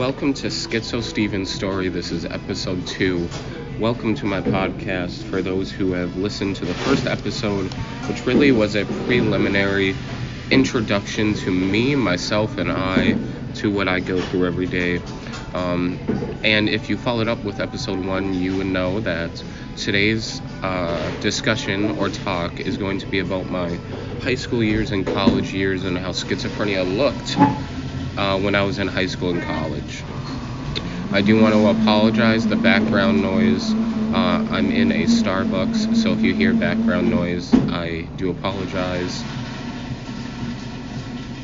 Welcome to Schizo Steven's Story. This is episode 2. Welcome to my podcast for those who have listened to the first episode, which really was a preliminary introduction to me, myself, and I, to what I go through every day. And if you followed up with episode 1, you would know that today's discussion or talk is going to be about my high school years and college years and how schizophrenia looked when I was in high school and college. I do want to apologize the background noise. I'm in a Starbucks, so if you hear background noise, I do apologize.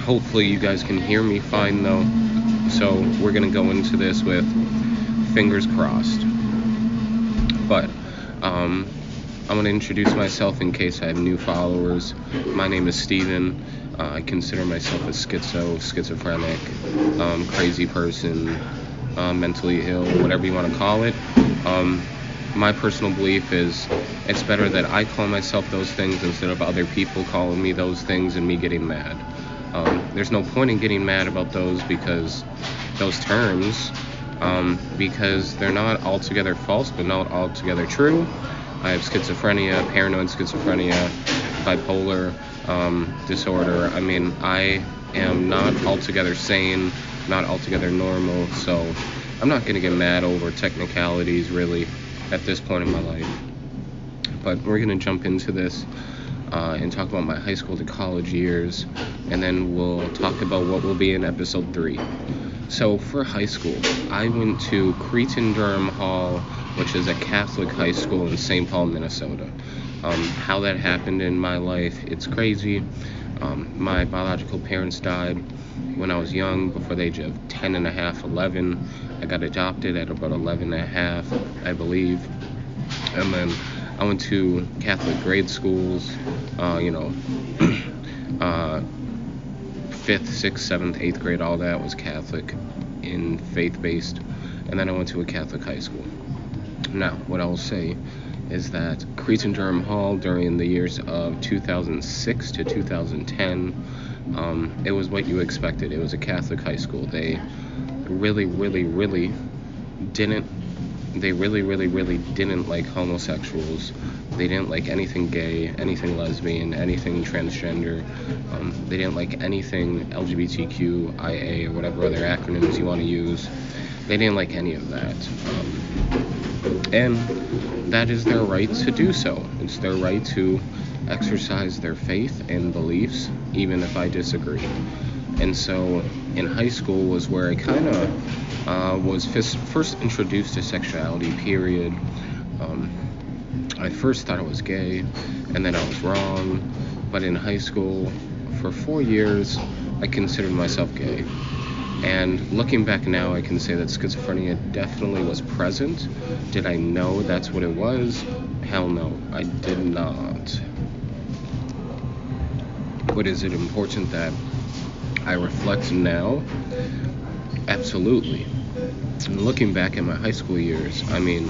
Hopefully you guys can hear me fine though. So we're going to go into this with fingers crossed. But I want to introduce myself in case I have new followers. My name is Steven. I consider myself a schizophrenic, crazy person, mentally ill, whatever you want to call it. My personal belief is it's better that I call myself those things instead of other people calling me those things and me getting mad. There's no point in getting mad about those terms, because they're not altogether false, but not altogether true. I have schizophrenia, paranoid schizophrenia, bipolar disorder. I mean, I am not altogether sane, not altogether normal, so I'm not going to get mad over technicalities, really, at this point in my life. But we're going to jump into this and talk about my high school to college years, and then we'll talk about what will be in episode 3. So for high school, I went to Cretin-Derham Hall, which is a Catholic high school in St. Paul, Minnesota. How that happened in my life, it's crazy. My biological parents died when I was young, before the age of 10 and a half, 11. I got adopted at about 11 and a half, I believe, and then I went to Catholic grade schools, fifth, sixth, seventh, eighth grade, all that was Catholic in faith-based, and then I went to a Catholic high school. Now, what I will say is that Cretin-Derham Hall during the years of 2006 to 2010, it was what you expected. It was a Catholic high school. They really, really, really didn't like homosexuals. They didn't like anything gay, anything lesbian, anything transgender. They didn't like anything LGBTQIA or whatever other acronyms you want to use. They didn't like any of that. And that is their right to do so. It's their right to exercise their faith and beliefs, even if I disagree. And so in high school was where I kind of was first introduced to sexuality, period. I first thought I was gay, and then I was wrong. But in high school, for 4 years, I considered myself gay. And looking back now, I can say that schizophrenia definitely was present. Did I know that's what it was? Hell no, I did not. But is it important that I reflect now? Absolutely. And looking back at my high school years, I mean,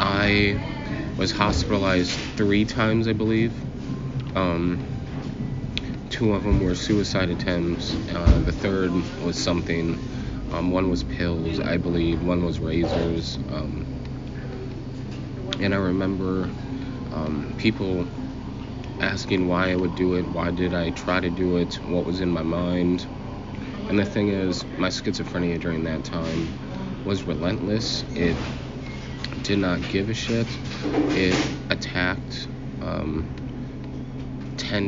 I was hospitalized 3 times, I believe. 2 of them were suicide attempts. The third was something. One was pills, I believe. One was razors. And I remember people asking why I would do it, why did I try to do it, what was in my mind. And the thing is, my schizophrenia during that time was relentless. It did not give a shit. It attacked 10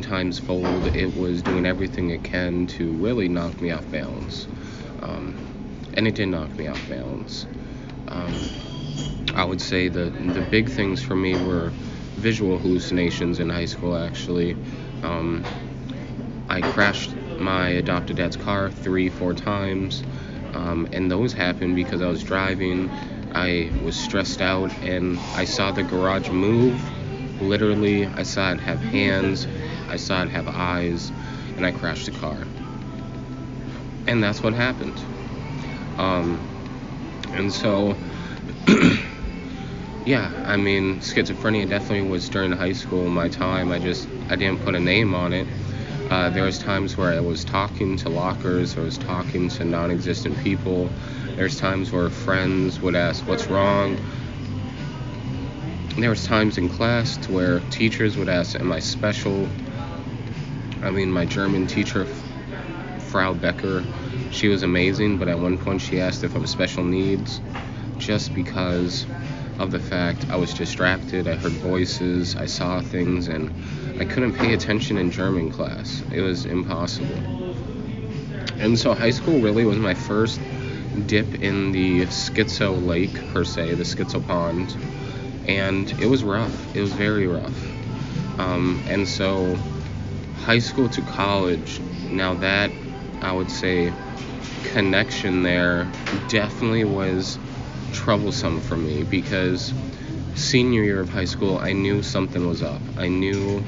times fold. It was doing everything it can to really knock me off balance. And it did knock me off balance. I would say that the big things for me were visual hallucinations in high school, actually. I crashed my adopted dad's car 3-4 times, and those happened because I was driving, I was stressed out, and I saw the garage move. Literally, I saw it have hands, I saw it have eyes, and I crashed the car. And that's what happened. And so, yeah, I mean, schizophrenia definitely was during high school, my time. I didn't put a name on it. There was times where I was talking to lockers, I was talking to non-existent people. There's times where friends would ask, what's wrong? There was times in class to where teachers would ask, am I special? I mean, my German teacher, Frau Becker, she was amazing, but at one point she asked if I'm special needs just because of the fact I was distracted, I heard voices, I saw things, and I couldn't pay attention in German class. It was impossible. And so high school really was my first dip in the schizo lake, per se, the schizo pond, and it was rough. It was very rough. And so high school to college, now that, I would say, connection there definitely was troublesome for me, because senior year of high school, I knew something was up. I knew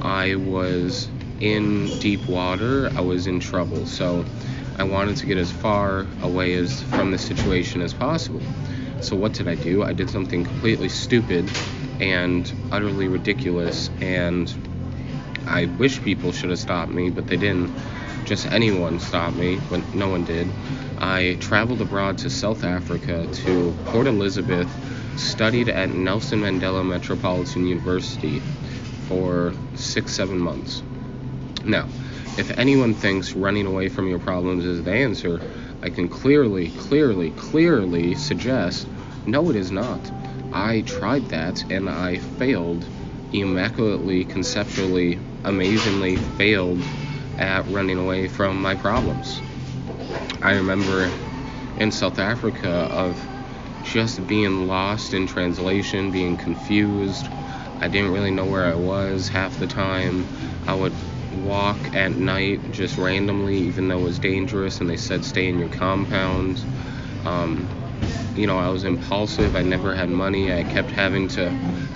I was in deep water. I was in trouble. So I wanted to get as far away as from the situation as possible. So what did I do? I did something completely stupid and utterly ridiculous, and I wish people should have stopped me, but they didn't. Just anyone stopped me, but no one did. I traveled abroad to South Africa, to Port Elizabeth, studied at Nelson Mandela Metropolitan University for 6-7 months. Now, if anyone thinks running away from your problems is the answer, I can clearly suggest, no, it is not. I tried that and I failed immaculately, conceptually, amazingly failed at running away from my problems. I remember in South Africa of just being lost in translation, being confused. I didn't really know where I was half the time. I would walk at night just randomly, even though it was dangerous and they said stay in your compound. I was impulsive. I never had money. I kept having to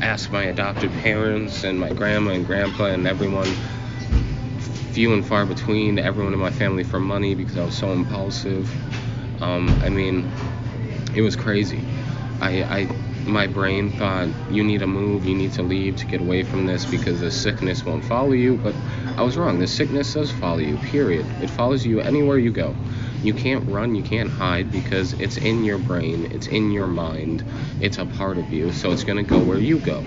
ask my adopted parents and my grandma and grandpa and everyone, few and far between, everyone in my family for money because I was so impulsive. It was crazy. My brain thought, you need to move, you need to leave to get away from this because the sickness won't follow you, but I was wrong. The sickness does follow you, period. It follows you anywhere you go. You can't run, you can't hide, because it's in your brain, it's in your mind, it's a part of you, so it's gonna go where you go.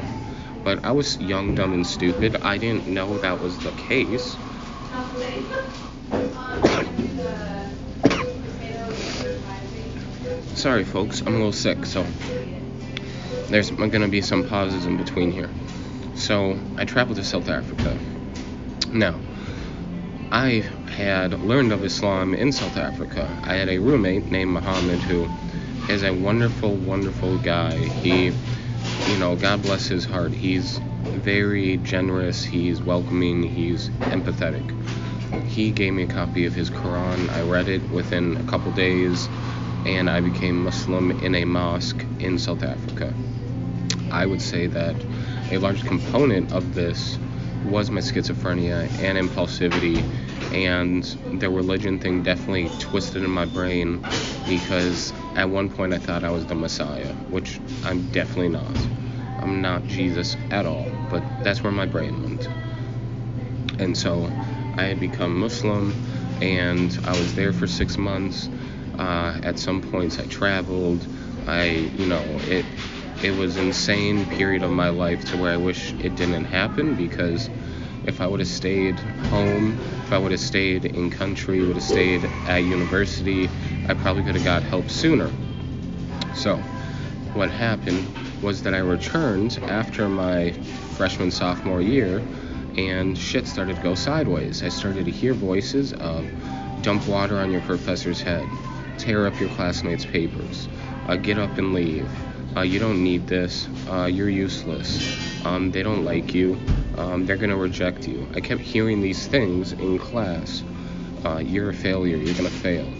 But I was young, dumb, and stupid. I didn't know that was the case. Sorry folks, I'm a little sick, so there's going to be some pauses in between here. So I traveled to South Africa. Now, I had learned of Islam in South Africa. I had a roommate named Muhammad, who is a wonderful, wonderful guy. He, God bless his heart, he's very generous, he's welcoming, he's empathetic. He gave me a copy of his Quran. I read it within a couple days, and I became Muslim in a mosque in South Africa. I would say that a large component of this was my schizophrenia and impulsivity, and the religion thing definitely twisted in my brain, because at one point I thought I was the Messiah, which I'm definitely not. I'm not Jesus at all, but that's where my brain went. And so I had become Muslim, and I was there for 6 months. At some points I traveled. It was an insane period of my life to where I wish it didn't happen, because if I would have stayed home, if I would have stayed in country, would have stayed at university, I probably could have got help sooner. So what happened was that I returned after my freshman, sophomore year, and shit started to go sideways. I started to hear voices of dump water on your professor's head, tear up your classmates' papers, get up and leave, you don't need this, you're useless, they don't like you, they're going to reject you. I kept hearing these things in class, you're a failure, you're going to fail.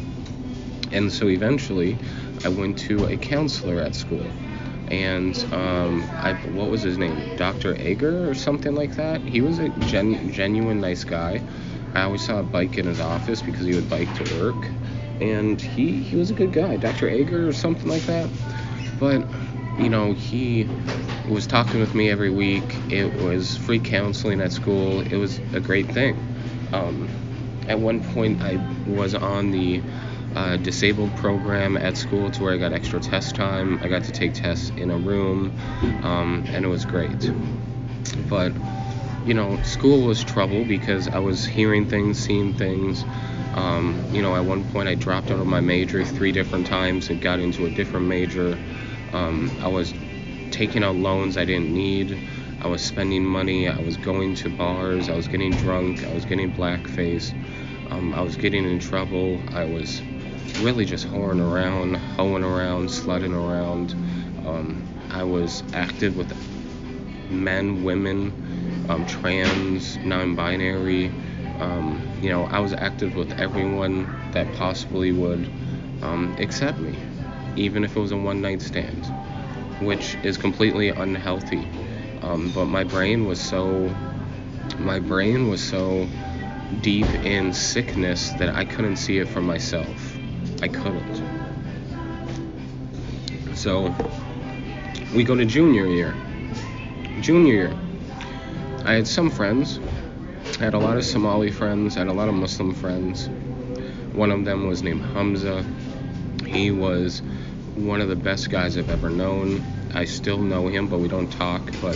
And so eventually I went to a counselor at school. And what was his name? Dr. Eger or something like that. He was a genuine nice guy. I always saw a bike in his office because he would bike to work. And he was a good guy, Dr. Eger or something like that. But, he was talking with me every week. It was free counseling at school. It was a great thing. At one point, I was on the disabled program at school to where I got extra test time. I got to take tests in a room, and it was great. But, you know, school was trouble because I was hearing things, seeing things. At one point I dropped out of my major 3 different times and got into a different major. I was taking out loans I didn't need. I was spending money. I was going to bars. I was getting drunk. I was getting blackface. I was getting in trouble. I was really just whoring around, hoeing around, slutting around. I was active with men, women, trans, non-binary. I was active with everyone that possibly would accept me, even if it was a one-night stand, which is completely unhealthy. But my brain was so deep in sickness that I couldn't see it for myself. I couldn't. So we go to junior year. I had some friends. I had a lot of Somali friends. I had a lot of Muslim friends. One of them was named Hamza. He was one of the best guys I've ever known. I still know him, but we don't talk. But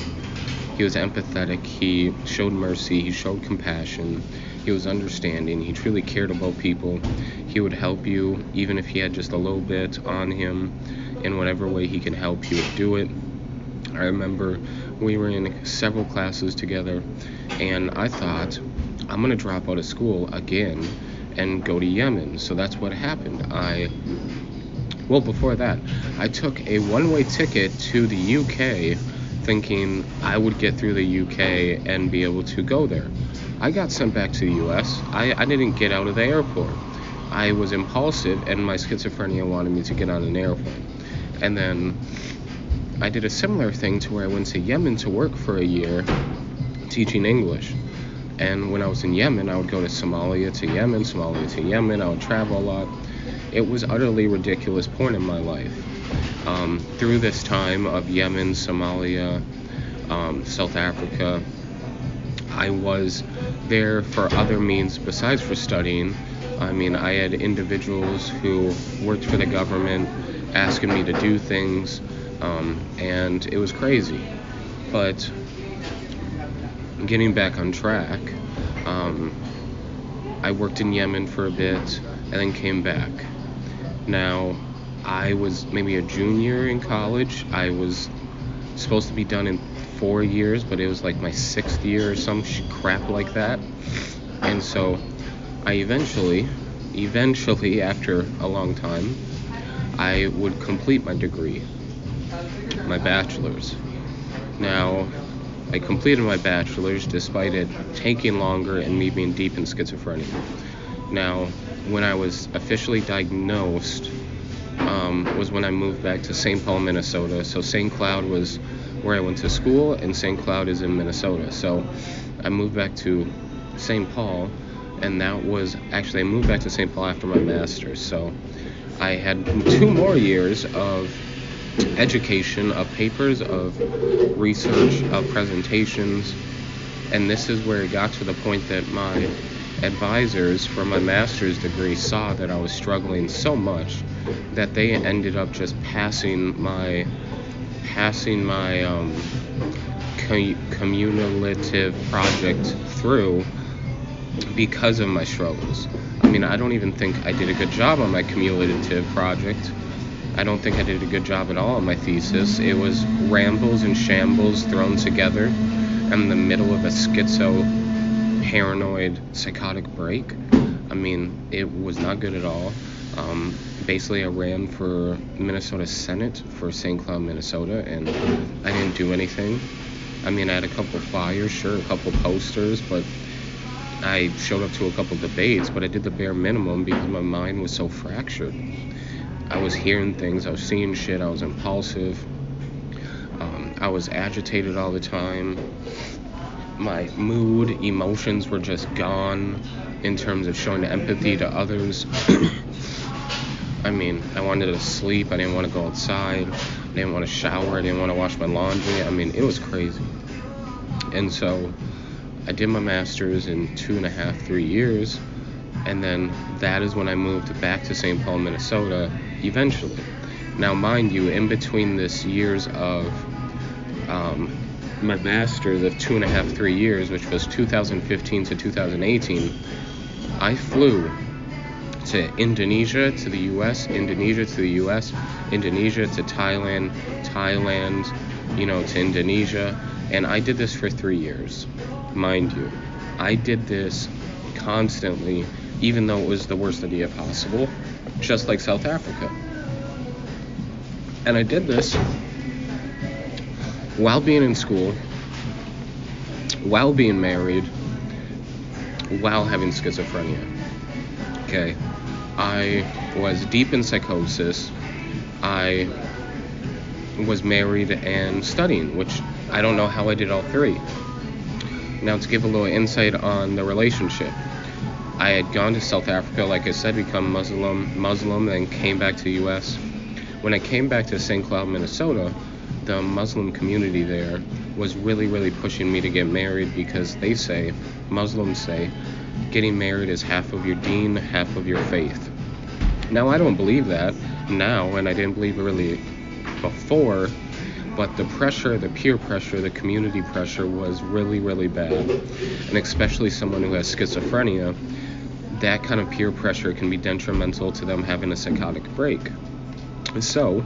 he was empathetic. He showed mercy. He showed compassion. He was understanding. He truly cared about people. He would help you, even if he had just a little bit on him. In whatever way he could help, he would do it. I remember we were in several classes together, and I thought, I'm going to drop out of school again and go to Yemen. So that's what happened. Before that, I took a one-way ticket to the UK thinking I would get through the UK and be able to go there. I got sent back to the US. I didn't get out of the airport. I was impulsive, and my schizophrenia wanted me to get on an airplane. And then I did a similar thing to where I went to Yemen to work for a year teaching English. And when I was in Yemen, I would go to Somalia to Yemen, I would travel a lot. It was utterly ridiculous point in my life. Through this time of Yemen, Somalia, South Africa, I was there for other means besides for studying. I mean, I had individuals who worked for the government asking me to do things, and it was crazy. But getting back on track, I worked in Yemen for a bit and then came back. Now, I was maybe a junior in college. I was supposed to be done in 4 years, but it was like my 6th year or some crap like that. And so I eventually, after a long time, I would complete my degree, my bachelor's. Now, I completed my bachelor's despite it taking longer and me being deep in schizophrenia. Now, when I was officially diagnosed, was when I moved back to St. Paul, Minnesota. So St. Cloud was where I went to school, and St. Cloud is in Minnesota. So I moved back to St. Paul, and I moved back to St. Paul after my master's. So I had 2 more years of education, of papers, of research, of presentations, and this is where it got to the point that my advisors for my master's degree saw that I was struggling so much that they ended up just passing my cumulative project through because of my struggles. I mean, I don't even think I did a good job on my cumulative project. I don't think I did a good job at all on my thesis. It was rambles and shambles thrown together. I'm in the middle of a schizo-paranoid psychotic break. I mean, it was not good at all. Basically, I ran for Minnesota Senate for St. Cloud, Minnesota, and I didn't do anything. I mean, I had a couple flyers, sure, a couple posters, but I showed up to a couple debates, but I did the bare minimum because my mind was so fractured. I was hearing things, I was seeing shit, I was impulsive, I was agitated all the time, my mood, emotions were just gone in terms of showing empathy to others. I mean, I wanted to sleep, I didn't want to go outside, I didn't want to shower, I didn't want to wash my laundry. I mean, it was crazy. And so I did my master's in 2.5, 3 years, and then that is when I moved back to St. Paul, Minnesota, eventually. Now, mind you, in between this years of my master's of 2.5, 3 years, which was 2015 to 2018, I flew to Indonesia, to the U.S., Indonesia to the U.S., Indonesia to Thailand, Thailand, to Indonesia, and I did this for 3 years, mind you. I did this constantly, even though it was the worst idea possible, just like South Africa. And I did this while being in school, while being married, while having schizophrenia. Okay, I was deep in psychosis. I was married and studying, which I don't know how I did all three. Now, to give a little insight on the relationship, I had gone to South Africa, like I said, become Muslim, then came back to the U.S. When I came back to St. Cloud, Minnesota, the Muslim community there was really, really pushing me to get married, because they say, Muslims say, getting married is half of your deen, half of your faith. Now, I don't believe that now, and I didn't believe it really before, but the pressure, the peer pressure, the community pressure was really, really bad. And especially someone who has schizophrenia, that kind of peer pressure can be detrimental to them having a psychotic break. So,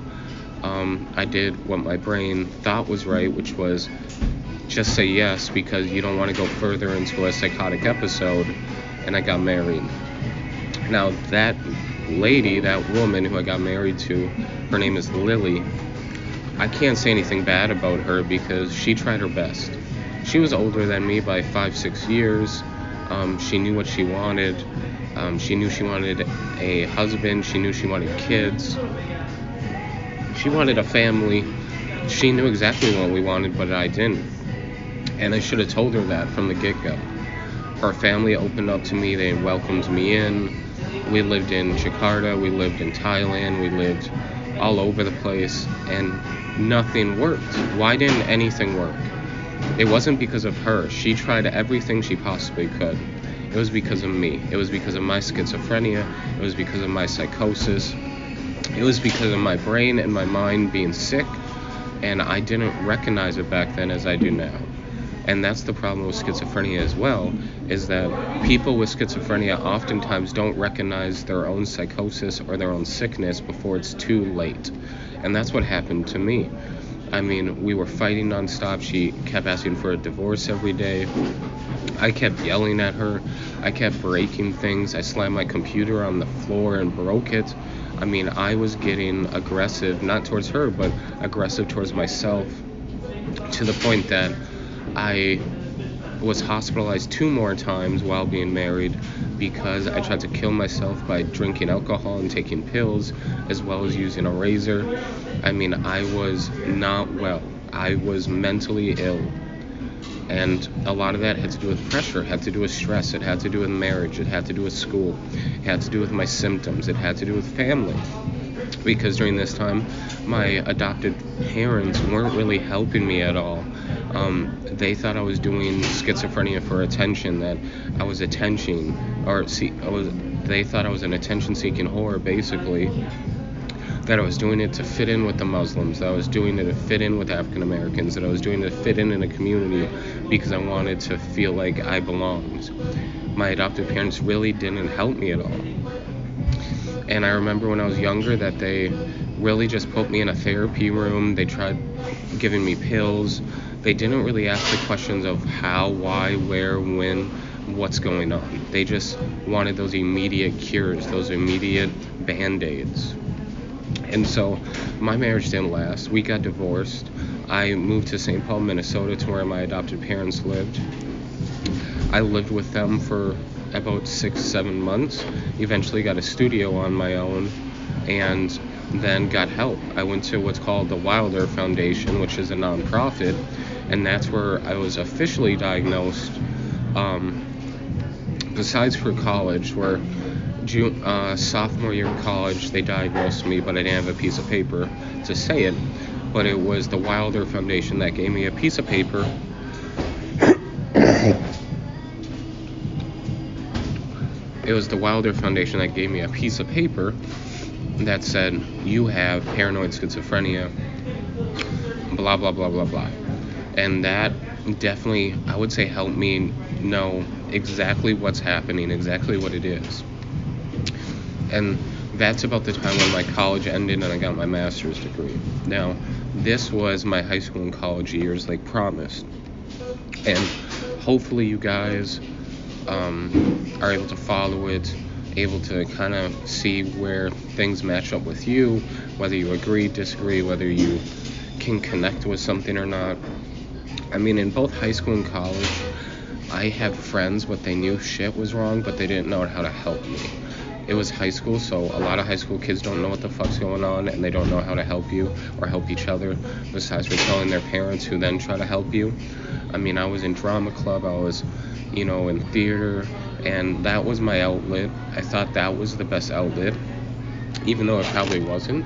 I did what my brain thought was right, which was just say yes, because you don't want to go further into a psychotic episode, and I got married. Now, that lady, that woman who I got married to, her name is Lily. I can't say anything bad about her because she tried her best. She was older than me by 5-6 years. She knew what she wanted. She knew she wanted a husband. She knew she wanted kids. She wanted a family. She knew exactly what we wanted, but I didn't. And I should have told her that from the get-go. Her family opened up to me. They welcomed me in. We lived in Jakarta. We lived in Thailand. We lived all over the place, and nothing worked. Why didn't anything work? It wasn't because of her. She tried everything she possibly could. It was because of me. It was because of my schizophrenia. It was because of my psychosis. It was because of my brain and my mind being sick, and I didn't recognize it back then as I do now. And that's the problem with schizophrenia as well, is that people with schizophrenia oftentimes don't recognize their own psychosis or their own sickness before it's too late. And that's what happened to me. I mean, we were fighting nonstop. She kept asking for a divorce every day. I kept yelling at her. I kept breaking things. I slammed my computer on the floor and broke it. I mean, I was getting aggressive, not towards her, but aggressive towards myself, to the point that I was hospitalized 2 more times while being married, because I tried to kill myself by drinking alcohol and taking pills, as well as using a razor. I mean, I was not well. I was mentally ill. And a lot of that had to do with pressure, had to do with stress, it had to do with marriage, it had to do with school, it had to do with my symptoms, it had to do with family. Because during this time, my adopted parents weren't really helping me at all. They thought I was doing schizophrenia for attention, that I was attention, or they thought I was an attention-seeking whore, basically, that I was doing it to fit in with the Muslims, that I was doing it to fit in with African-Americans, that I was doing it to fit in a community because I wanted to feel like I belonged. My adopted parents really didn't help me at all. And I remember when I was younger that they really just put me in a therapy room. They tried giving me pills. They didn't really ask the questions of how, why, where, when, what's going on. They just wanted those immediate cures, those immediate band-aids. And so my marriage didn't last. We got divorced. I moved to St. Paul, Minnesota, to where my adopted parents lived. I lived with them for about 6-7 months, eventually got a studio on my own, and then got help. I went to what's called the Wilder Foundation, which is a nonprofit, and that's where I was officially diagnosed, besides for college, where sophomore year of college they diagnosed me, but I didn't have a piece of paper to say it. But it was the Wilder Foundation that gave me a piece of paper it was the Wilder Foundation that gave me a piece of paper that said, you have paranoid schizophrenia, blah, blah, blah, blah, blah. And that definitely, I would say, helped me know exactly what's happening, exactly what it is. And that's about the time when my college ended and I got my master's degree. Now, this was my high school and college years, like promised. And hopefully you guys are able to follow it, able to kind of see where things match up with you, whether you agree, disagree, whether you can connect with something or not. I mean, in both high school and college, I had friends, but they knew shit was wrong, but they didn't know how to help me. It was high school, so a lot of high school kids don't know what the fuck's going on, and they don't know how to help you or help each other, besides for telling their parents, who then try to help you. I mean, I was in drama club, I was, you know, in theater, and that was my outlet. I thought that was the best outlet, even though it probably wasn't.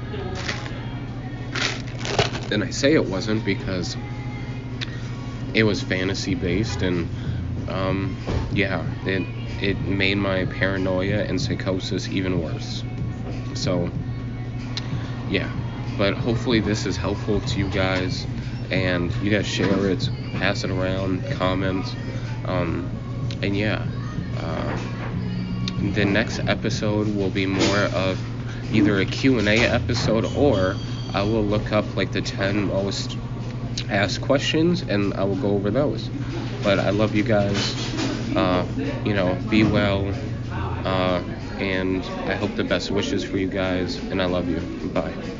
And I say it wasn't because it was fantasy-based, and it made my paranoia and psychosis even worse. So, yeah. But hopefully this is helpful to you guys, and you guys share it, pass it around, comment, the next episode will be more of either a Q&A episode, or I will look up like the 10 most asked questions, and I will go over those. But I love you guys. Be well, and I hope the best wishes for you guys, and I love you. Bye.